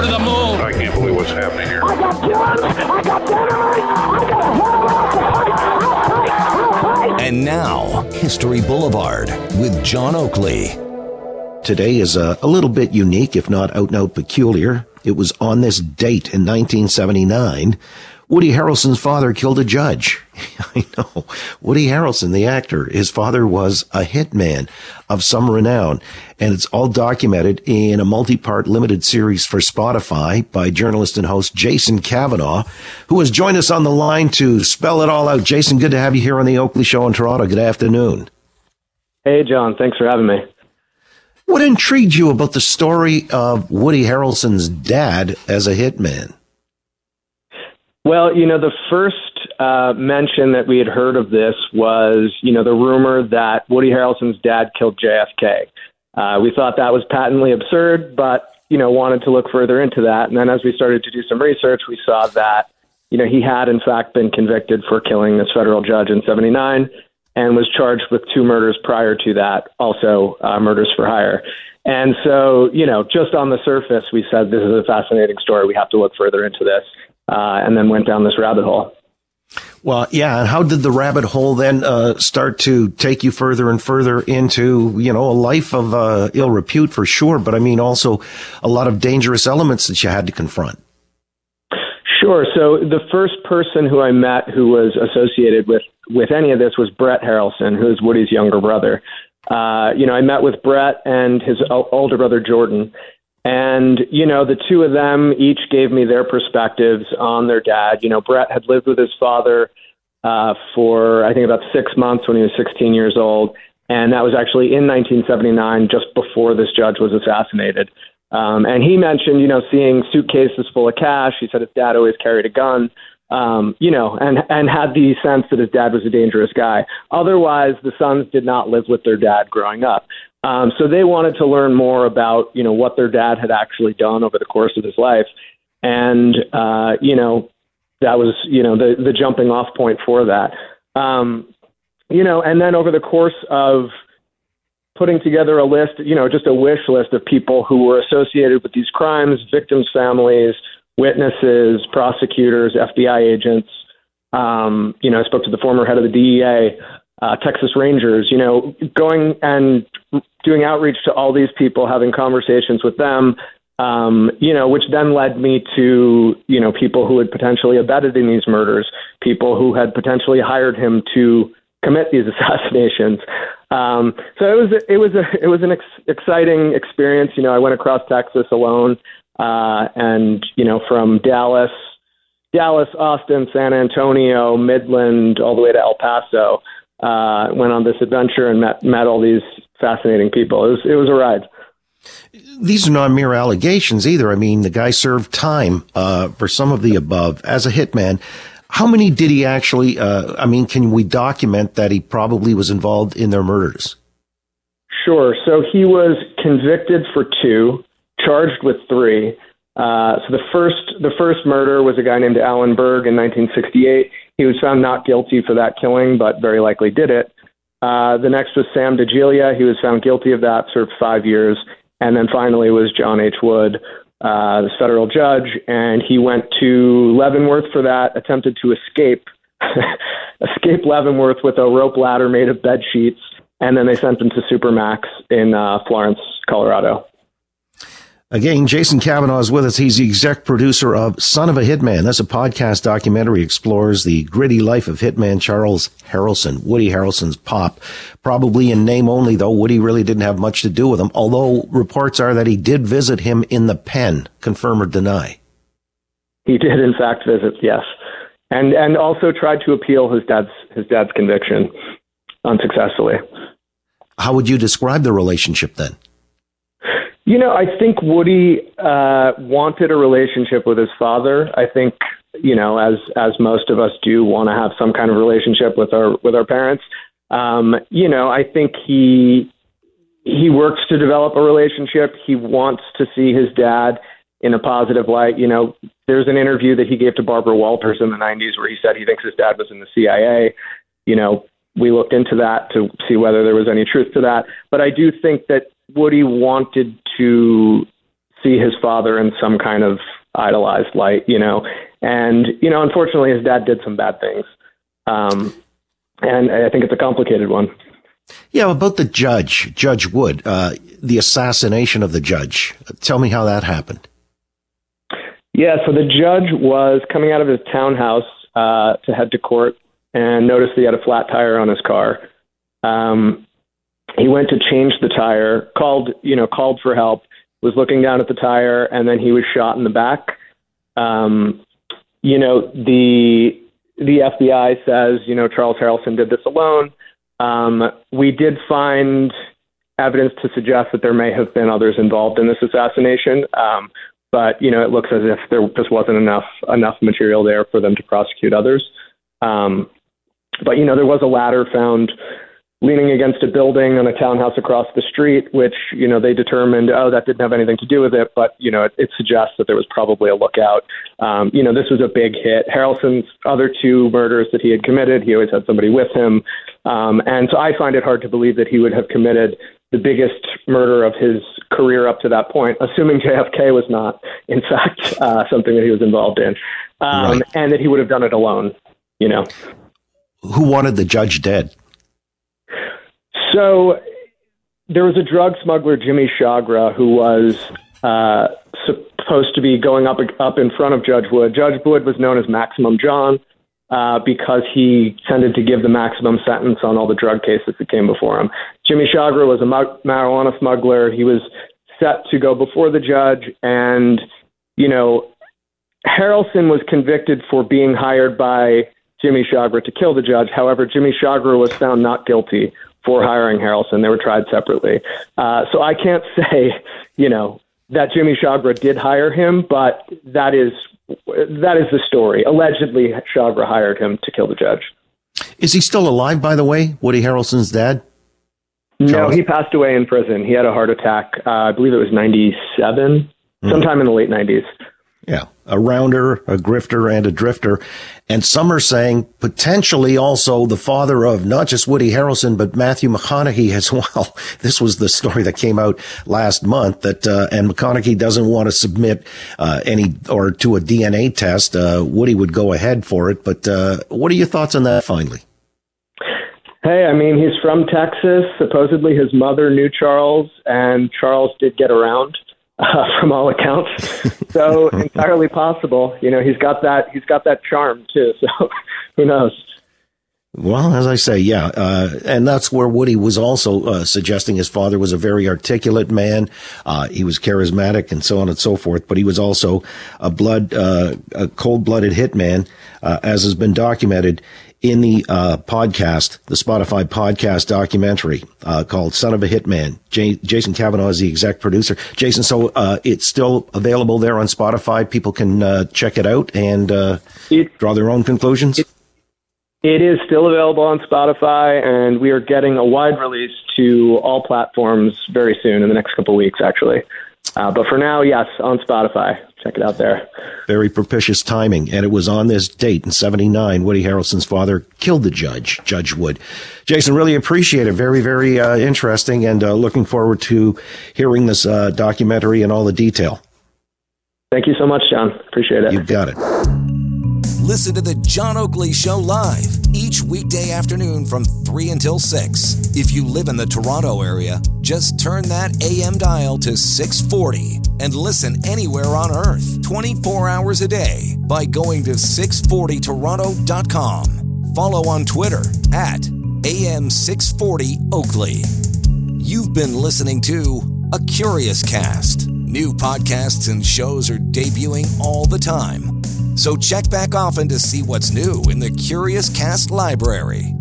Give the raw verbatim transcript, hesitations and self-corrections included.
go to the moon. I can't believe what's happening here. I got guns. I got dynamite. I got a whole lot to fight. I'll fight. And now, History Boulevard with John Oakley. Today is a, a little bit unique, if not out and out peculiar. It was on this date in nineteen seventy-nine, Woody Harrelson's father killed a judge. I know. Woody Harrelson, the actor, his father was a hitman of some renown. And it's all documented in a multi-part limited series for Spotify by journalist and host Jason Cavanaugh, who has joined us on the line to spell it all out. Jason, good to have you here on The Oakley Show in Toronto. Good afternoon. Hey, John. Thanks for having me. What intrigued you about the story of Woody Harrelson's dad as a hitman? Well, you know, the first uh, mention that we had heard of this was, you know, the rumor that Woody Harrelson's dad killed J F K. Uh, we thought that was patently absurd, but, you know, wanted to look further into that. And then as we started to do some research, we saw that, you know, he had, in fact, been convicted for killing this federal judge in seventy-nine and was charged with two murders prior to that, also uh, murders for hire. And so, you know, just on the surface, we said, this is a fascinating story. We have to look further into this. Uh, and then went down this rabbit hole. Well, yeah. And how did the rabbit hole then uh, start to take you further and further into, you know, a life of uh, ill repute for sure, but I mean also a lot of dangerous elements that you had to confront? Sure. So the first person who I met who was associated with, with any of this was Brett Harrelson, who is Woody's younger brother. Uh, you know, I met with Brett and his older brother, Jordan. And, you know, the two of them each gave me their perspectives on their dad. You know, Brett had lived with his father uh, for, I think, about six months when he was sixteen years old. And that was actually in nineteen seventy-nine, just before this judge was assassinated. Um, and he mentioned, you know, seeing suitcases full of cash. He said his dad always carried a gun, um, you know, and, and had the sense that his dad was a dangerous guy. Otherwise, the sons did not live with their dad growing up. Um, so they wanted to learn more about, you know, what their dad had actually done over the course of his life. And, uh, you know, that was, you know, the, the jumping off point for that. Um, you know, and then over the course of putting together a list, you know, just a wish list of people who were associated with these crimes, victims' families, witnesses, prosecutors, F B I agents. Um, you know, I spoke to the former head of the D E A. Uh, Texas Rangers, you know, going and doing outreach to all these people, having conversations with them, um, you know, which then led me to, you know, people who had potentially abetted in these murders, people who had potentially hired him to commit these assassinations. Um, so it was, it was, a, it was an ex- exciting experience. You know, I went across Texas alone uh, and, you know, from Dallas, Dallas, Austin, San Antonio, Midland, all the way to El Paso. Uh, went on this adventure and met, met all these fascinating people. It was, it was a ride. These are not mere allegations either. I mean, the guy served time uh, for some of the above as a hitman. How many did he actually, uh, I mean, can we document that he probably was involved in their murders? Sure. So he was convicted for two, charged with three. Uh, so the first, the first murder was a guy named Alan Berg in nineteen sixty-eight. He was found not guilty for that killing, but very likely did it. Uh, the next was Sam DeGilia. He was found guilty of that, served five years. And then finally was John H. Wood, uh, this federal judge. And he went to Leavenworth for that, attempted to escape, escape Leavenworth with a rope ladder made of bed sheets. And then they sent him to Supermax in uh, Florence, Colorado. Again, Jason Cavanaugh is with us. He's the exec producer of Son of a Hitman. That's a podcast documentary, explores the gritty life of hitman Charles Harrelson, Woody Harrelson's pop. Probably in name only, though. Woody really didn't have much to do with him, although reports are that he did visit him in the pen. Confirm or deny? He did, in fact, visit, yes. And and also tried to appeal his dad's his dad's conviction unsuccessfully. How would you describe the relationship then? You know, I think Woody uh, wanted a relationship with his father. I think, you know, as as most of us do, want to have some kind of relationship with our with our parents. Um, you know, I think he he works to develop a relationship. He wants to see his dad in a positive light. You know, there's an interview that he gave to Barbara Walters in the nineties where he said he thinks his dad was in the C I A. You know, we looked into that to see whether there was any truth to that. But I do think that Woody wanted to see his father in some kind of idolized light, you know. And, you know, unfortunately, his dad did some bad things. Um, and I think it's a complicated one. Yeah, about the judge, Judge Wood, uh, the assassination of the judge. Tell me how that happened. Yeah, so the judge was coming out of his townhouse uh, to head to court and noticed that he had a flat tire on his car. Um, he went to change the tire, called, you know, called for help, was looking down at the tire, and then he was shot in the back. Um, you know, the the F B I says, you know, Charles Harrelson did this alone. Um, we did find evidence to suggest that there may have been others involved in this assassination. Um But, you know, it looks as if there just wasn't enough enough material there for them to prosecute others. Um, but, you know, there was a ladder found leaning against a building on a townhouse across the street, which, you know, they determined, oh, that didn't have anything to do with it. But, you know, it, it suggests that there was probably a lookout. Um, you know, this was a big hit. Harrelson's other two murders that he had committed, he always had somebody with him. Um, and so I find it hard to believe that he would have committed the biggest murder of his career up to that point, assuming J F K was not, in fact, uh, something that he was involved in, um, right. and that he would have done it alone, you know. Who wanted the judge dead? So there was a drug smuggler, Jimmy Chagra, who was uh, supposed to be going up, up in front of Judge Wood. Judge Wood was known as Maximum John uh, because he tended to give the maximum sentence on all the drug cases that came before him. Jimmy Chagra was a ma- marijuana smuggler. He was set to go before the judge. And, you know, Harrelson was convicted for being hired by Jimmy Chagra to kill the judge. However, Jimmy Chagra was found not guilty for hiring Harrelson. They were tried separately. Uh, so I can't say, you know, that Jimmy Chagra did hire him, but that is that is the story. Allegedly, Chagra hired him to kill the judge. Is he still alive, by the way, Woody Harrelson's dad? Charles? No, he passed away in prison. He had a heart attack. Uh, I believe it was ninety-seven, mm. sometime in the late nineties. Yeah, a rounder, a grifter, and a drifter. And some are saying potentially also the father of not just Woody Harrelson, but Matthew McConaughey as well. This was the story that came out last month that, uh, and McConaughey doesn't want to submit, uh, any or to a D N A test. Uh, Woody would go ahead for it. But, uh, what are your thoughts on that finally? Hey, I mean, he's from Texas. Supposedly his mother knew Charles, and Charles did get around uh, from all accounts. So entirely possible. You know, he's got that he's got that charm, too. So who knows? Well, as I say, yeah. Uh, and that's where Woody was also uh, suggesting his father was a very articulate man. Uh, he was charismatic and so on and so forth. But he was also a blood, uh, a cold-blooded hitman, uh, as has been documented in the uh, podcast, the Spotify podcast documentary uh, called Son of a Hitman. J- Jason Cavanaugh is the exec producer. Jason, so uh, it's still available there on Spotify. People can uh, check it out and uh, it, draw their own conclusions. It, it is still available on Spotify, and we are getting a wide release to all platforms very soon, in the next couple of weeks, actually. Uh, but for now, yes, on Spotify. Check it out there. Very propitious timing. And it was on this date in seventy-nine, Woody Harrelson's father killed the judge, Judge Wood. Jason, really appreciate it. Very, very uh, interesting, and uh, looking forward to hearing this uh, documentary and all the detail. Thank you so much, John. Appreciate it. You got it. Listen to The John Oakley Show live each weekday afternoon from three until six. If you live in the Toronto area, just turn that A M dial to six forty and listen anywhere on earth, twenty-four hours a day, by going to six forty toronto dot com. Follow on Twitter at A M six forty Oakley. You've been listening to A Curious Cast. New podcasts and shows are debuting all the time, so check back often to see what's new in the Curious Cast library.